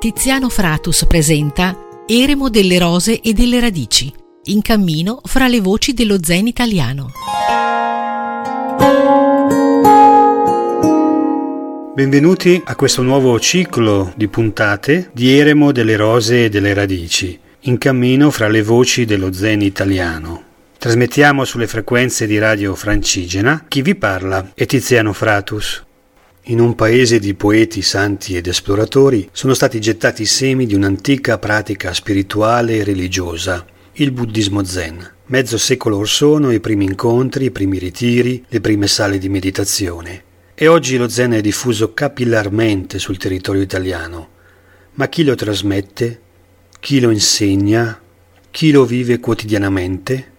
Tiziano Fratus presenta Eremo delle rose e delle radici, in cammino fra le voci dello zen italiano. Benvenuti a questo nuovo ciclo di puntate di Eremo delle rose e delle radici, in cammino fra le voci dello zen italiano. Trasmettiamo sulle frequenze di Radio Francigena. Chi vi parla è Tiziano Fratus. In un paese di poeti, santi ed esploratori sono stati gettati i semi di un'antica pratica spirituale e religiosa, il buddismo zen. Mezzo secolo or sono i primi incontri, i primi ritiri, le prime sale di meditazione. E oggi lo zen è diffuso capillarmente sul territorio italiano. Ma chi lo trasmette? Chi lo insegna? Chi lo vive quotidianamente?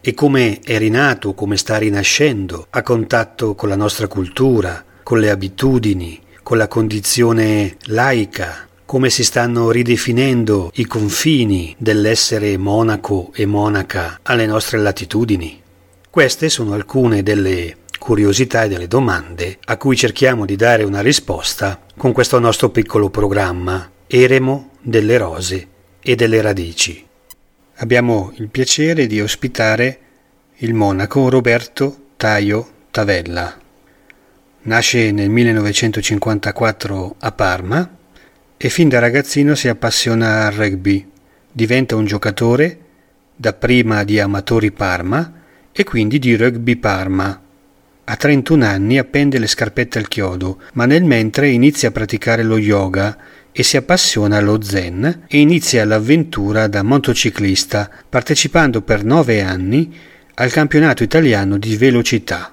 E come è rinato, come sta rinascendo a contatto con la nostra cultura, con le abitudini, con la condizione laica, come si stanno ridefinendo i confini dell'essere monaco e monaca alle nostre latitudini? Queste sono alcune delle curiosità e delle domande a cui cerchiamo di dare una risposta con questo nostro piccolo programma, Eremo delle rose e delle radici. Abbiamo il piacere di ospitare il monaco Roberto Taio Tavella. Nasce nel 1954 a Parma e fin da ragazzino si appassiona al rugby. Diventa un giocatore dapprima di Amatori Parma e quindi di Rugby Parma. A 31 anni appende le scarpette al chiodo, ma nel mentre inizia a praticare lo yoga e si appassiona allo zen e inizia l'avventura da motociclista, partecipando per 9 anni al campionato italiano di velocità.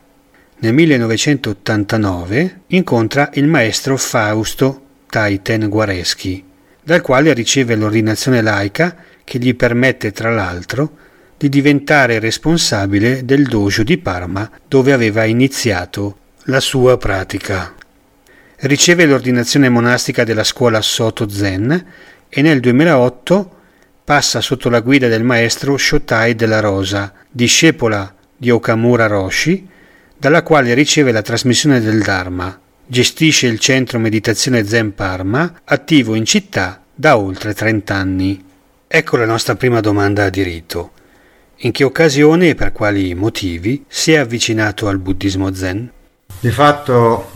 Nel 1989 incontra il maestro Fausto Taiten Guareschi, dal quale riceve l'ordinazione laica che gli permette, tra l'altro, di diventare responsabile del dojo di Parma dove aveva iniziato la sua pratica. Riceve l'ordinazione monastica della scuola Soto Zen e nel 2008 passa sotto la guida del maestro Shotai della Rosa, discepola di Okamura Roshi, dalla quale riceve la trasmissione del Dharma. Gestisce il centro meditazione Zen Parma, attivo in città da oltre 30 anni. Ecco la nostra prima domanda a diritto. In che occasione e per quali motivi si è avvicinato al buddismo Zen? Di fatto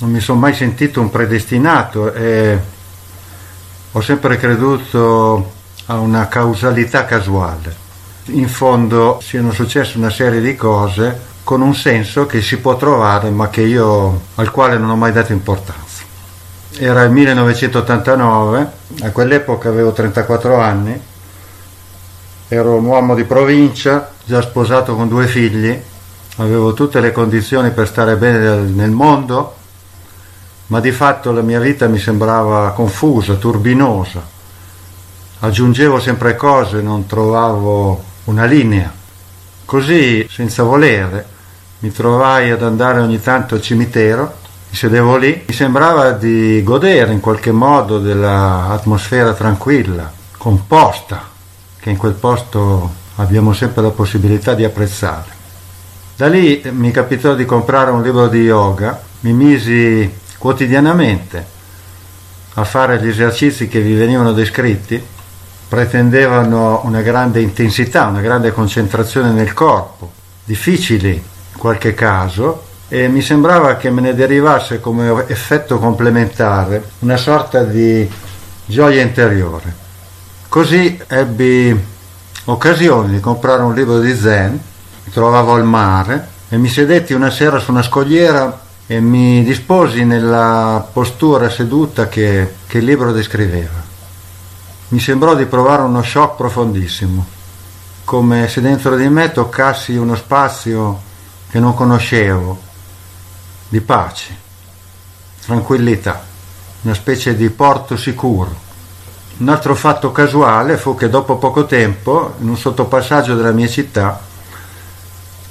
non mi sono mai sentito un predestinato e ho sempre creduto a una causalità casuale. In fondo siano successe una serie di cose con un senso che si può trovare ma che io al quale non ho mai dato importanza. Era il 1989, a quell'epoca avevo 34 anni, ero un uomo di provincia, già sposato con 2 figli, avevo tutte le condizioni per stare bene nel mondo, ma di fatto la mia vita mi sembrava confusa, turbinosa, aggiungevo sempre cose, non trovavo una linea. Così, senza volere, mi trovai ad andare ogni tanto al cimitero, mi sedevo lì, mi sembrava di godere in qualche modo dell'atmosfera tranquilla, composta, che in quel posto abbiamo sempre la possibilità di apprezzare. Da lì mi capitò di comprare un libro di yoga, mi misi quotidianamente a fare gli esercizi che vi venivano descritti, pretendevano una grande intensità, una grande concentrazione nel corpo, difficili in qualche caso, e mi sembrava che me ne derivasse come effetto complementare una sorta di gioia interiore. Così ebbi occasione di comprare un libro di Zen, mi trovavo al mare e mi sedetti una sera su una scogliera e mi disposi nella postura seduta che il libro descriveva. Mi sembrò di provare uno shock profondissimo, come se dentro di me toccassi uno spazio che non conoscevo, di pace, tranquillità, una specie di porto sicuro. Un altro fatto casuale fu che dopo poco tempo, in un sottopassaggio della mia città,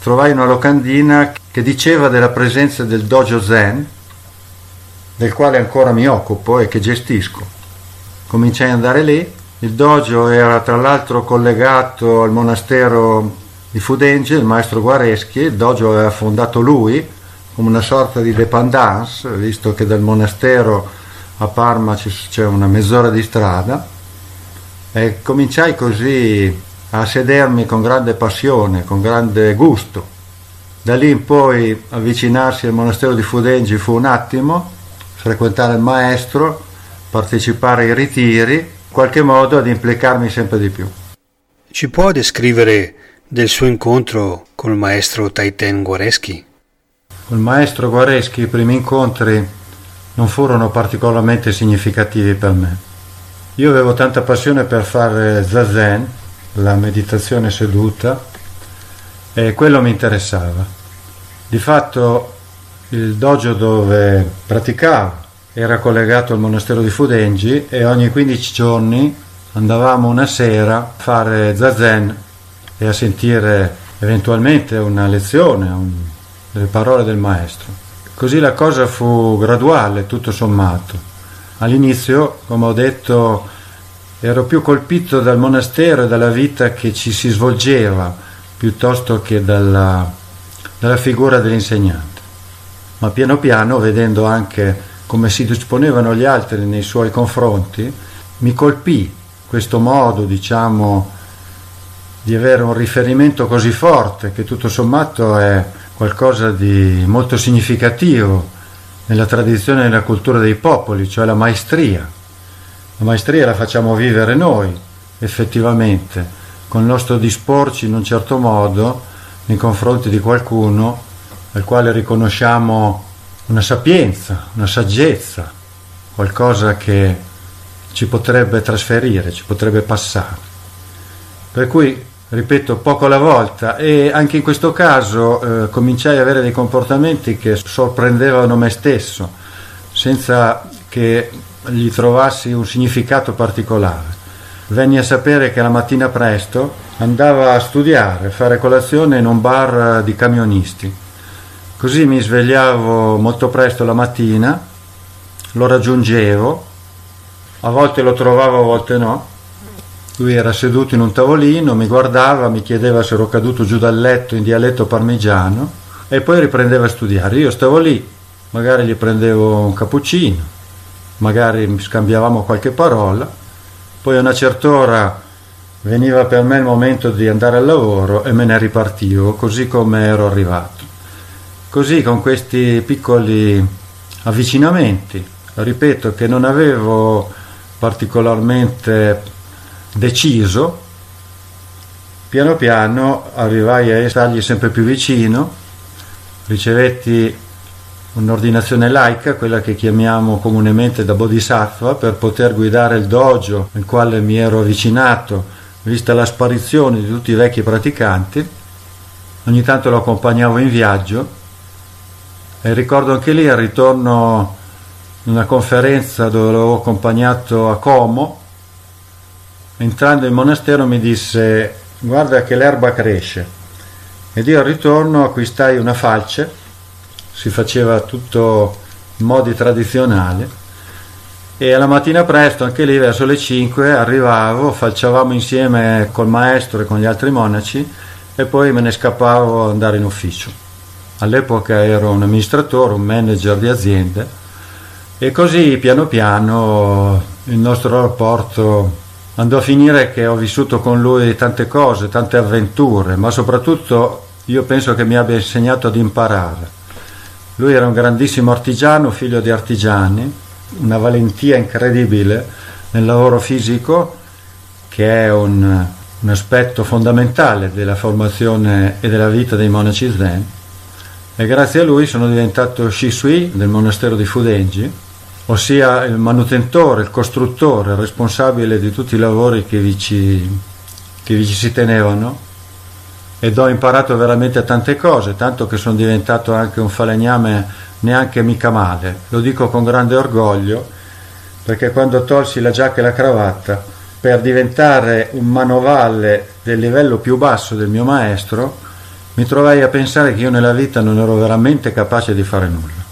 trovai una locandina che diceva della presenza del dojo Zen, del quale ancora mi occupo e che gestisco. Cominciai ad andare lì, il dojo era tra l'altro collegato al monastero di Fudengi, il maestro Guareschi, il dojo aveva fondato lui come una sorta di dépendance, visto che dal monastero a Parma c'è una mezz'ora di strada, e cominciai così a sedermi con grande passione, con grande gusto. Da lì in poi avvicinarsi al monastero di Fudengi fu un attimo, frequentare il maestro, partecipare ai ritiri, in qualche modo ad implicarmi sempre di più. Ci può descrivere del suo incontro col maestro Taiten Guareschi? Col maestro Guareschi i primi incontri non furono particolarmente significativi per me. Io avevo tanta passione per fare zazen, la meditazione seduta, e quello mi interessava. Di fatto il dojo dove praticavo era collegato al monastero di Fudengi e ogni 15 giorni andavamo una sera a fare zazen e a sentire eventualmente una lezione, delle parole del maestro. Così la cosa fu graduale, tutto sommato. All'inizio, come ho detto, ero più colpito dal monastero e dalla vita che ci si svolgeva piuttosto che dalla figura dell'insegnante. Ma piano piano, vedendo anche come si disponevano gli altri nei suoi confronti, mi colpì questo modo, di avere un riferimento così forte, che tutto sommato è qualcosa di molto significativo nella tradizione e nella cultura dei popoli, cioè la maestria. La maestria la facciamo vivere noi, effettivamente, con il nostro disporci in un certo modo nei confronti di qualcuno al quale riconosciamo una sapienza, una saggezza, qualcosa che ci potrebbe trasferire, ci potrebbe passare. Per cui, ripeto, poco alla volta, e anche in questo caso cominciai ad avere dei comportamenti che sorprendevano me stesso, senza che gli trovassi un significato particolare. Venni a sapere che la mattina presto andava a studiare, a fare colazione in un bar di camionisti. Così mi svegliavo molto presto la mattina, lo raggiungevo, a volte lo trovavo, a volte no. Lui era seduto in un tavolino, mi guardava, mi chiedeva se ero caduto giù dal letto in dialetto parmigiano e poi riprendeva a studiare. Io stavo lì, magari gli prendevo un cappuccino, magari scambiavamo qualche parola, poi a una certa ora veniva per me il momento di andare al lavoro e me ne ripartivo, così come ero arrivato. Così, con questi piccoli avvicinamenti, ripeto, che non avevo particolarmente deciso, piano piano arrivai a stargli sempre più vicino, ricevetti un'ordinazione laica, quella che chiamiamo comunemente da bodhisattva, per poter guidare il dojo al quale mi ero avvicinato, vista la sparizione di tutti i vecchi praticanti. Ogni tanto lo accompagnavo in viaggio e ricordo anche lì il ritorno in una conferenza dove l'avevo accompagnato a Como. Entrando in monastero mi disse: guarda che l'erba cresce. Ed io al ritorno acquistai una falce, si faceva tutto in modi tradizionali, e alla mattina presto, anche lì verso le 5, arrivavo, falciavamo insieme col maestro e con gli altri monaci e poi me ne scappavo ad andare in ufficio. All'epoca ero un amministratore, un manager di aziende, e così piano piano il nostro rapporto andò a finire che ho vissuto con lui tante cose, tante avventure, ma soprattutto io penso che mi abbia insegnato ad imparare. Lui era un grandissimo artigiano, figlio di artigiani, una valentia incredibile nel lavoro fisico, che è un aspetto fondamentale della formazione e della vita dei monaci Zen. E grazie a lui sono diventato Shisui del monastero di Fudengi, ossia il manutentore, il costruttore, il responsabile di tutti i lavori che vi ci si tenevano, ed ho imparato veramente tante cose, tanto che sono diventato anche un falegname neanche mica male. Lo dico con grande orgoglio, perché quando tolsi la giacca e la cravatta per diventare un manovale del livello più basso del mio maestro, mi trovai a pensare che io nella vita non ero veramente capace di fare nulla.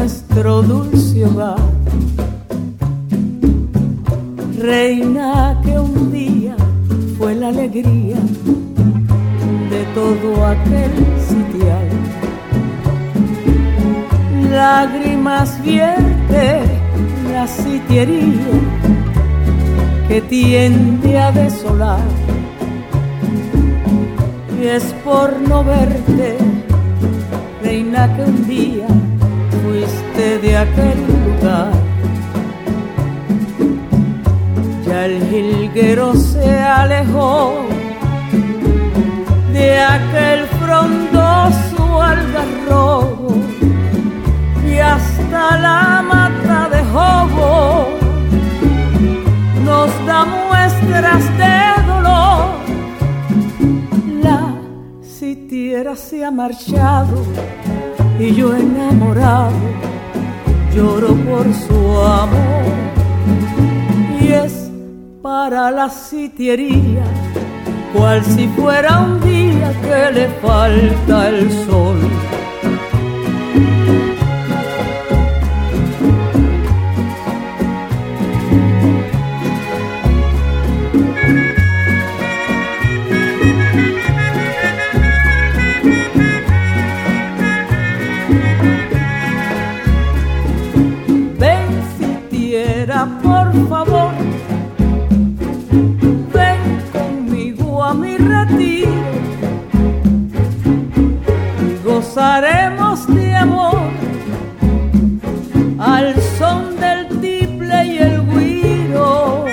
nuestro dulce hogar, reina que un día fue la alegría de todo aquel sitial. Lágrimas vierte la sitiería que tiende a desolar, y es por no verte, reina, que un día fuiste de aquel lugar. Ya el jilguero se alejó de aquel frondoso algarrobo, y hasta la mata de jobo nos da muestras de dolor. La sitiera se ha marchado y yo enamorado lloro por su amor, y es para la sitiería cual si fuera un día que le falta el sol. Haremos de amor al son del tiple y el guiro.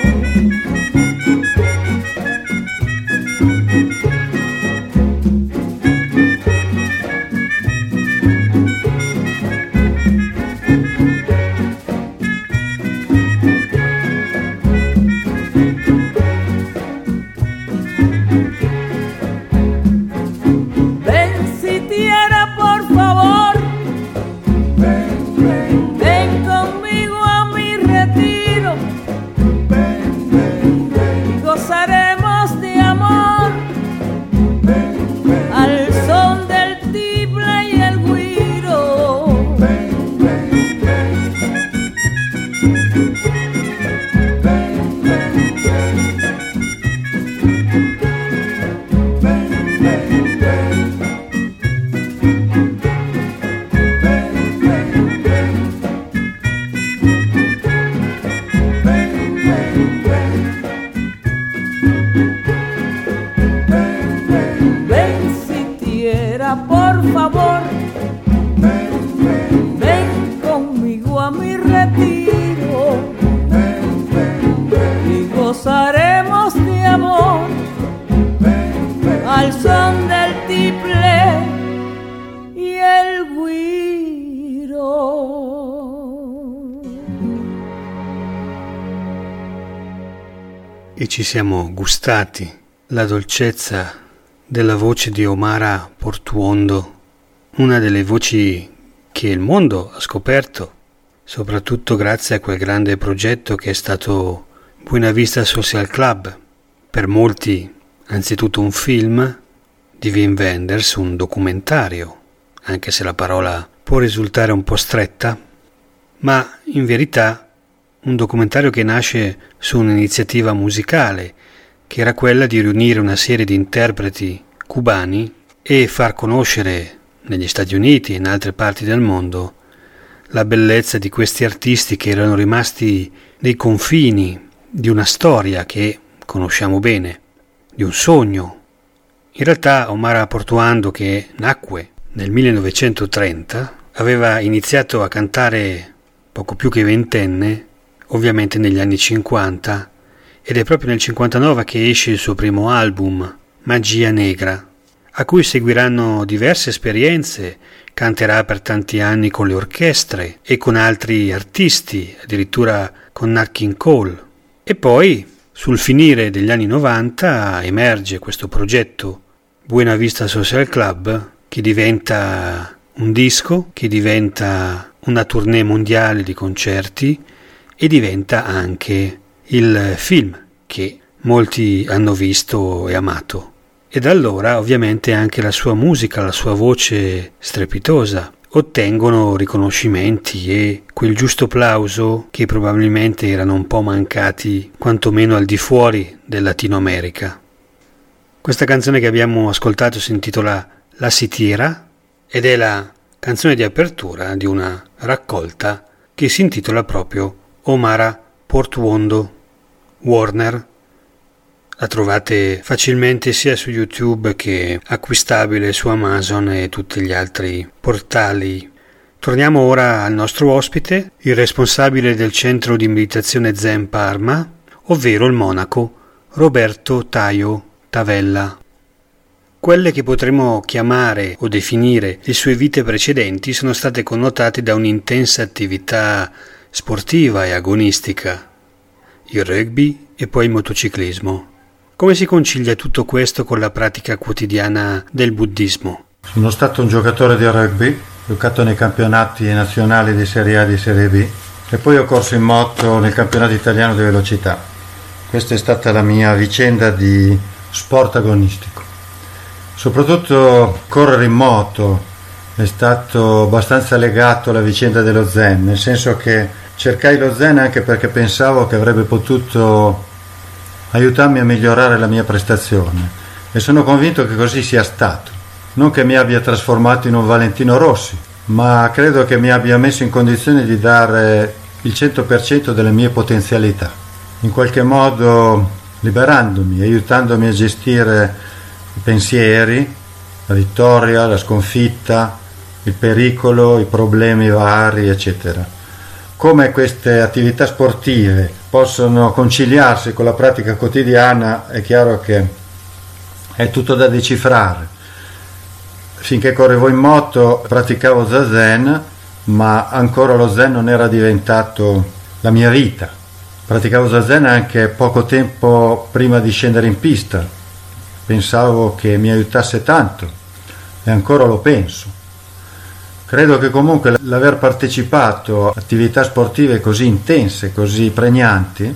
Ci siamo gustati la dolcezza della voce di Omara Portuondo, una delle voci che il mondo ha scoperto, soprattutto grazie a quel grande progetto che è stato Buena Vista Social Club, per molti anzitutto un film di Wim Wenders, un documentario, anche se la parola può risultare un po' stretta, ma in verità un documentario che nasce su un'iniziativa musicale che era quella di riunire una serie di interpreti cubani e far conoscere negli Stati Uniti e in altre parti del mondo la bellezza di questi artisti che erano rimasti nei confini di una storia che conosciamo bene, di un sogno. In realtà Omara Portuondo, che nacque nel 1930, aveva iniziato a cantare poco più che ventenne, ovviamente negli anni 50, ed è proprio nel 59 che esce il suo primo album, Magia Negra, a cui seguiranno diverse esperienze. Canterà per tanti anni con le orchestre e con altri artisti, addirittura con Nat King Cole. E poi, sul finire degli anni 90, emerge questo progetto Buena Vista Social Club, che diventa un disco, che diventa una tournée mondiale di concerti, e diventa anche il film che molti hanno visto e amato. E da allora ovviamente anche la sua musica, la sua voce strepitosa, ottengono riconoscimenti e quel giusto plauso che probabilmente erano un po' mancati quantomeno al di fuori del Latino America. Questa canzone che abbiamo ascoltato si intitola La Sitiera ed è la canzone di apertura di una raccolta che si intitola proprio Omara Portuondo Warner. La trovate facilmente sia su YouTube che acquistabile su Amazon e tutti gli altri portali. Torniamo ora al nostro ospite, il responsabile del centro di meditazione Zen Parma, ovvero il monaco Roberto Taio Tavella. Quelle che potremmo chiamare o definire le sue vite precedenti sono state connotate da un'intensa attività sportiva e agonistica, il rugby e poi il motociclismo. Come si concilia tutto questo con la pratica quotidiana del buddismo? Sono stato un giocatore di rugby, ho giocato nei campionati nazionali di Serie A e di Serie B e poi ho corso in moto nel campionato italiano di velocità. Questa è stata la mia vicenda di sport agonistico. Soprattutto correre in moto è stato abbastanza legato alla vicenda dello Zen, nel senso che cercai lo Zen anche perché pensavo che avrebbe potuto aiutarmi a migliorare la mia prestazione e sono convinto che così sia stato. Non che mi abbia trasformato in un Valentino Rossi, ma credo che mi abbia messo in condizione di dare il 100% delle mie potenzialità, in qualche modo liberandomi, aiutandomi a gestire i pensieri, la vittoria, la sconfitta, il pericolo, i problemi vari, eccetera. Come queste attività sportive possono conciliarsi con la pratica quotidiana è chiaro che è tutto da decifrare. Finché correvo in moto praticavo zazen, ma ancora lo zen non era diventato la mia vita. Praticavo zazen anche poco tempo prima di scendere in pista, pensavo che mi aiutasse tanto e ancora lo penso. Credo che comunque l'aver partecipato a attività sportive così intense, così pregnanti,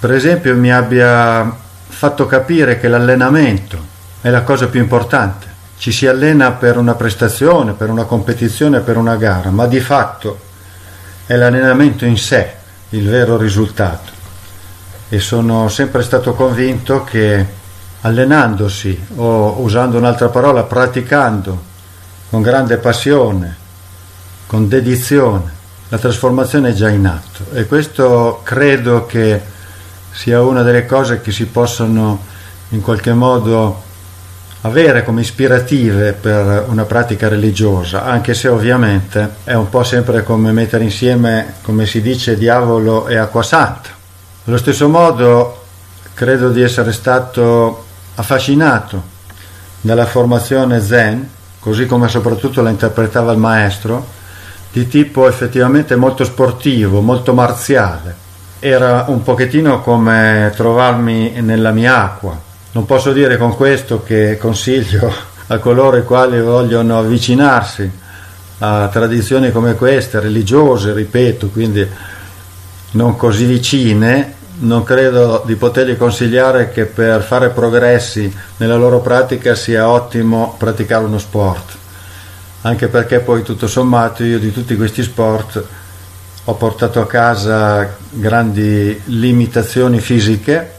per esempio mi abbia fatto capire che l'allenamento è la cosa più importante. Ci si allena per una prestazione, per una competizione, per una gara, ma di fatto è l'allenamento in sé il vero risultato. E sono sempre stato convinto che allenandosi, o usando un'altra parola, praticando, con grande passione, con dedizione, la trasformazione è già in atto e questo credo che sia una delle cose che si possono in qualche modo avere come ispirative per una pratica religiosa, anche se ovviamente è un po' sempre come mettere insieme, come si dice, diavolo e acqua santa. Allo stesso modo credo di essere stato affascinato dalla formazione Zen, così come soprattutto la interpretava il maestro, di tipo effettivamente molto sportivo, molto marziale. Era un pochettino come trovarmi nella mia acqua. Non posso dire con questo che consiglio a coloro i quali vogliono avvicinarsi a tradizioni come queste, religiose, ripeto, quindi non così vicine, non credo di potergli consigliare che per fare progressi nella loro pratica sia ottimo praticare uno sport, anche perché poi tutto sommato io di tutti questi sport ho portato a casa grandi limitazioni fisiche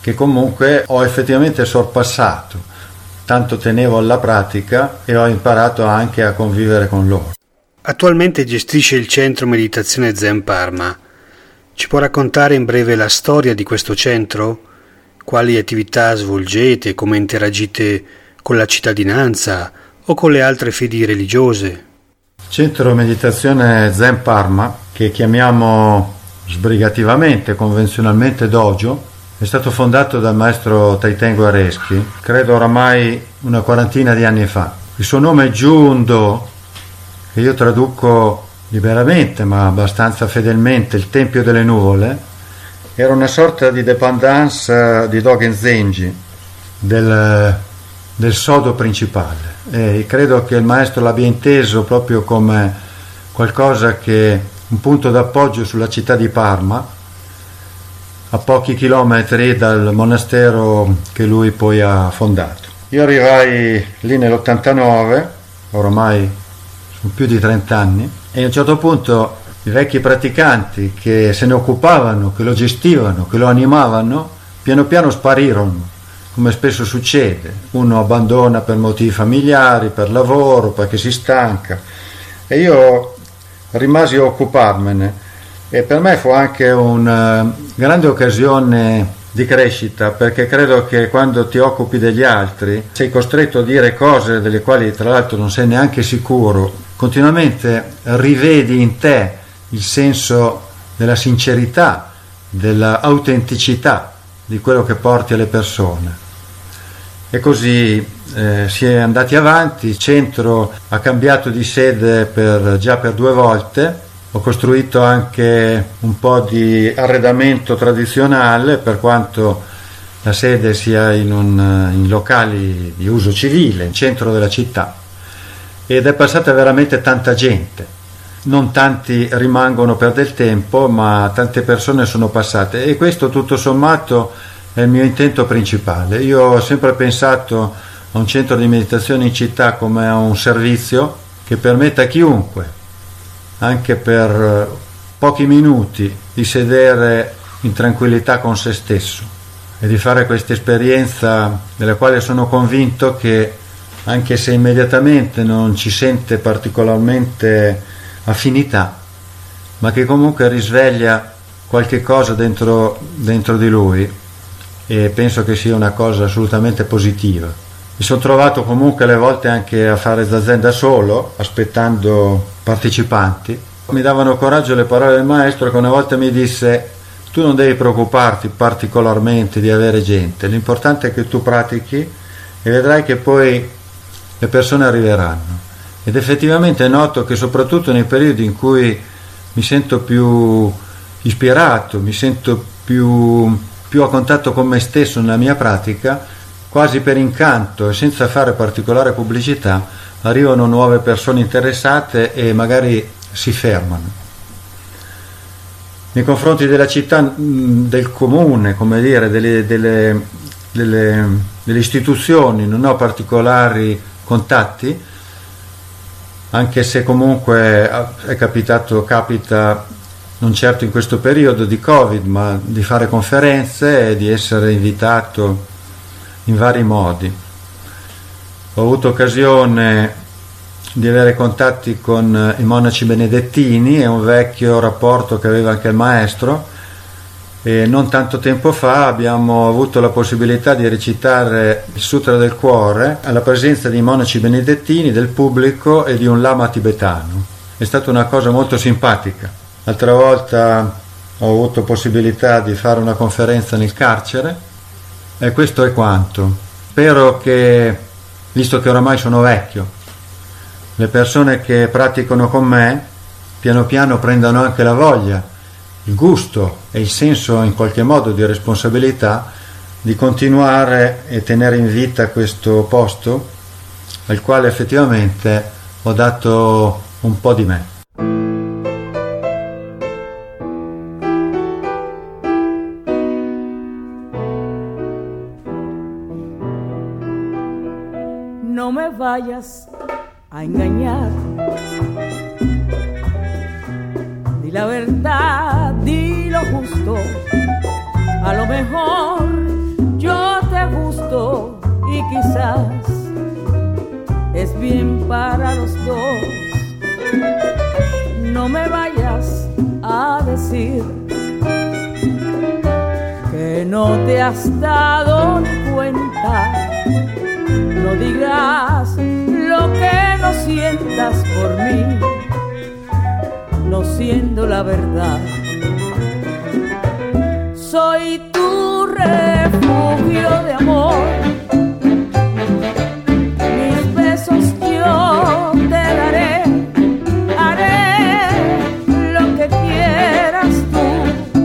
che comunque ho effettivamente sorpassato, tanto tenevo alla pratica e ho imparato anche a convivere con loro. Attualmente gestisce il centro meditazione Zen Parma. Ci può raccontare in breve la storia di questo centro? Quali attività svolgete, come interagite con la cittadinanza o con le altre fedi religiose? Centro meditazione Zen Parma, che chiamiamo sbrigativamente, convenzionalmente Dojo, è stato fondato dal maestro Taiten Guareschi, credo oramai una 40 di anni fa. Il suo nome è Jundo, che io traduco liberamente ma abbastanza fedelmente il Tempio delle Nuvole. Era una sorta di dépendance di Dogen Zengi del sodo principale e credo che il maestro l'abbia inteso proprio come qualcosa che un punto d'appoggio sulla città di Parma a pochi chilometri dal monastero che lui poi ha fondato. Io arrivai lì nell'89, ormai più di 30 anni, e a un certo punto i vecchi praticanti che se ne occupavano, che lo gestivano, che lo animavano, piano piano sparirono, come spesso succede. Uno abbandona per motivi familiari, per lavoro, perché si stanca, e io rimasi a occuparmene, e per me fu anche una grande occasione di crescita, perché credo che quando ti occupi degli altri sei costretto a dire cose delle quali tra l'altro non sei neanche sicuro, continuamente rivedi in te il senso della sincerità, dell'autenticità di quello che porti alle persone. E così si è andati avanti, il centro ha cambiato di sede già per 2 volte, ho costruito anche un po' di arredamento tradizionale, per quanto la sede sia in locali di uso civile, in centro della città, ed è passata veramente tanta gente. Non tanti rimangono per del tempo, ma tante persone sono passate, e questo tutto sommato è il mio intento principale. Io ho sempre pensato a un centro di meditazione in città come a un servizio che permetta a chiunque, anche per pochi minuti, di sedere in tranquillità con se stesso e di fare questa esperienza della quale sono convinto che, anche se immediatamente non ci sente particolarmente affinità, ma che comunque risveglia qualche cosa dentro di lui, e penso che sia una cosa assolutamente positiva. Mi sono trovato comunque alle volte anche a fare zazen da solo, aspettando partecipanti. Mi davano coraggio le parole del maestro, che una volta mi disse: tu non devi preoccuparti particolarmente di avere gente, l'importante è che tu pratichi e vedrai che poi le persone arriveranno. Ed effettivamente noto che soprattutto nei periodi in cui mi sento più ispirato, mi sento più a contatto con me stesso nella mia pratica, quasi per incanto e senza fare particolare pubblicità, arrivano nuove persone interessate e magari si fermano. Nei confronti della città, del comune, come dire, delle istituzioni, non ho particolari contatti, anche se comunque capita, non certo in questo periodo di Covid, ma di fare conferenze e di essere invitato in vari modi. Ho avuto occasione di avere contatti con i monaci benedettini, è un vecchio rapporto che aveva anche il maestro, e non tanto tempo fa abbiamo avuto la possibilità di recitare il Sutra del Cuore alla presenza di monaci benedettini, del pubblico e di un lama tibetano. È stata una cosa molto simpatica. L'altra volta ho avuto possibilità di fare una conferenza nel carcere. E questo è quanto. Spero che, visto che oramai sono vecchio, le persone che praticano con me piano piano prendano anche la voglia, il gusto e il senso in qualche modo di responsabilità di continuare e tenere in vita questo posto al quale effettivamente ho dato un po' di me. Vayas a engañar, di la verdad, di lo justo, a lo mejor yo te gusto y quizás es bien para los dos. No me vayas a decir que no te has dado cuenta. No digas lo que no sientas por mí, no siendo la verdad. Soy tu refugio de amor, mis besos yo te daré, haré lo que quieras tú,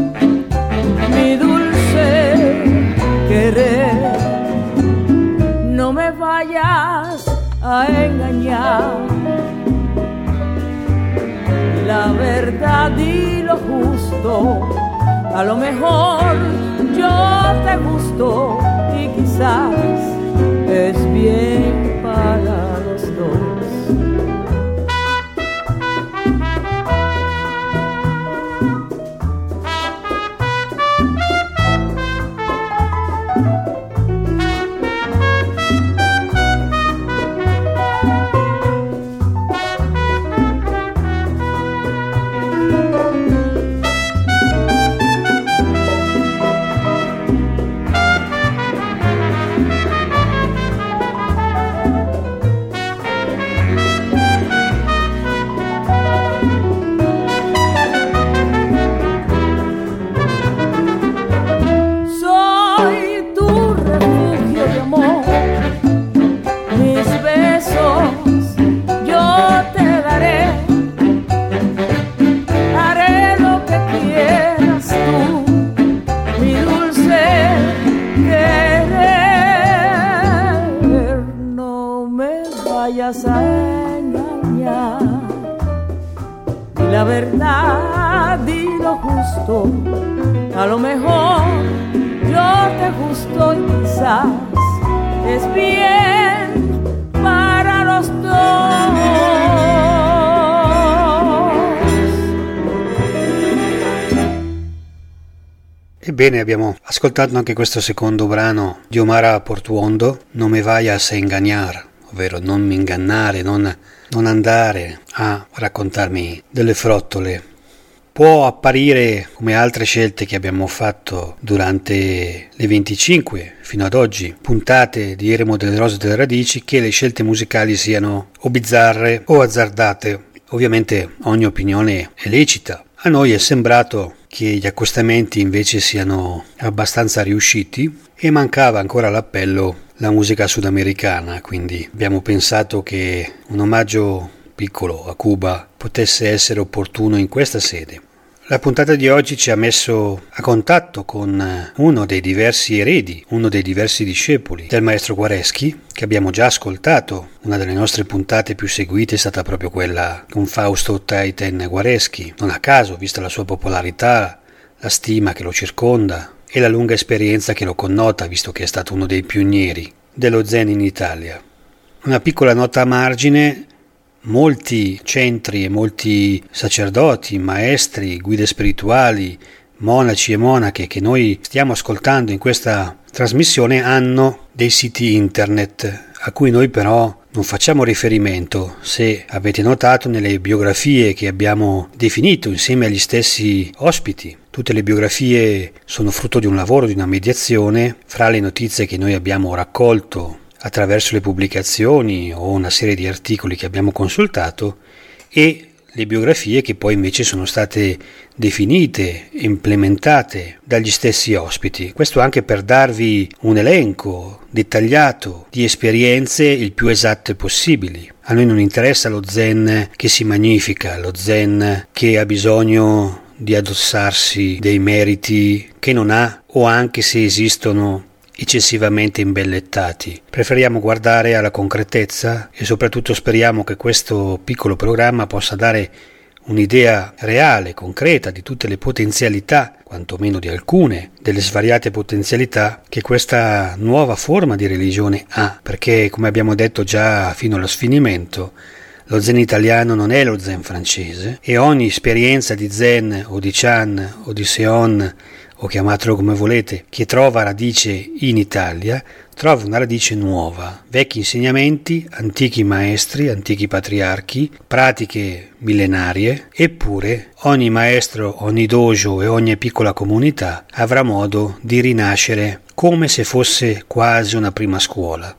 mi dulce querer. Vayas a engañar, la verdad y lo justo, a lo mejor yo te gusto y quizás es bien para los dos. gusto, a lo mejor yo te gusto y quizás es bien para los dos. Ebbene, abbiamo ascoltato anche questo secondo brano di Omara Portuondo, No me vayas a engañar, ovvero non mi ingannare, non andare a raccontarmi delle frottole. Può apparire, come altre scelte che abbiamo fatto durante le 25 fino ad oggi puntate di Eremo delle rose e delle radici, che le scelte musicali siano o bizzarre o azzardate. Ovviamente ogni opinione è lecita. A noi è sembrato che gli accostamenti invece siano abbastanza riusciti e mancava ancora l'appello la musica sudamericana, quindi abbiamo pensato che un omaggio piccolo a Cuba potesse essere opportuno in questa sede. La puntata di oggi ci ha messo a contatto con uno dei diversi eredi, uno dei diversi discepoli del maestro Guareschi, che abbiamo già ascoltato. Una delle nostre puntate più seguite è stata proprio quella con Fausto Taiten Guareschi, non a caso, vista la sua popolarità, la stima che lo circonda e la lunga esperienza che lo connota, visto che è stato uno dei pionieri dello Zen in Italia. Una piccola nota a margine: molti centri e molti sacerdoti, maestri, guide spirituali, monaci e monache che noi stiamo ascoltando in questa trasmissione hanno dei siti internet a cui noi però non facciamo riferimento. Se avete notato nelle biografie che abbiamo definito insieme agli stessi ospiti, tutte le biografie sono frutto di un lavoro, di una mediazione fra le notizie che noi abbiamo raccolto attraverso le pubblicazioni o una serie di articoli che abbiamo consultato e le biografie che poi invece sono state definite e implementate dagli stessi ospiti. Questo anche per darvi un elenco dettagliato di esperienze il più esatte possibili. A noi non interessa lo zen che si magnifica, lo zen che ha bisogno di addossarsi dei meriti che non ha o anche se esistono eccessivamente imbellettati. Preferiamo guardare alla concretezza e soprattutto speriamo che questo piccolo programma possa dare un'idea reale, concreta di tutte le potenzialità, quantomeno di alcune delle svariate potenzialità che questa nuova forma di religione ha, perché come abbiamo detto già fino allo sfinimento, lo zen italiano non è lo zen francese e ogni esperienza di zen o di chan o di seon, o chiamatelo come volete, che trova radice in Italia, trova una radice nuova. Vecchi insegnamenti, antichi maestri, antichi patriarchi, pratiche millenarie, eppure ogni maestro, ogni dojo e ogni piccola comunità avrà modo di rinascere come se fosse quasi una prima scuola.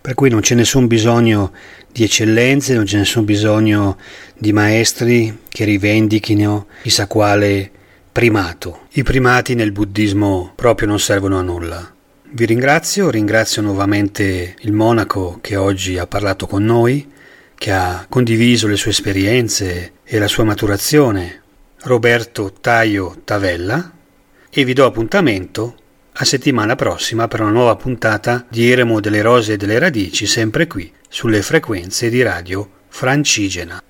Per cui non c'è nessun bisogno di eccellenze, non c'è nessun bisogno di maestri che rivendichino chissà quale primato. I primati nel buddismo proprio non servono a nulla. Vi ringrazio nuovamente il monaco che oggi ha parlato con noi, che ha condiviso le sue esperienze e la sua maturazione, Roberto Taio Tavella, e vi do appuntamento a settimana prossima per una nuova puntata di Eremo delle rose e delle radici, sempre qui sulle frequenze di Radio Francigena.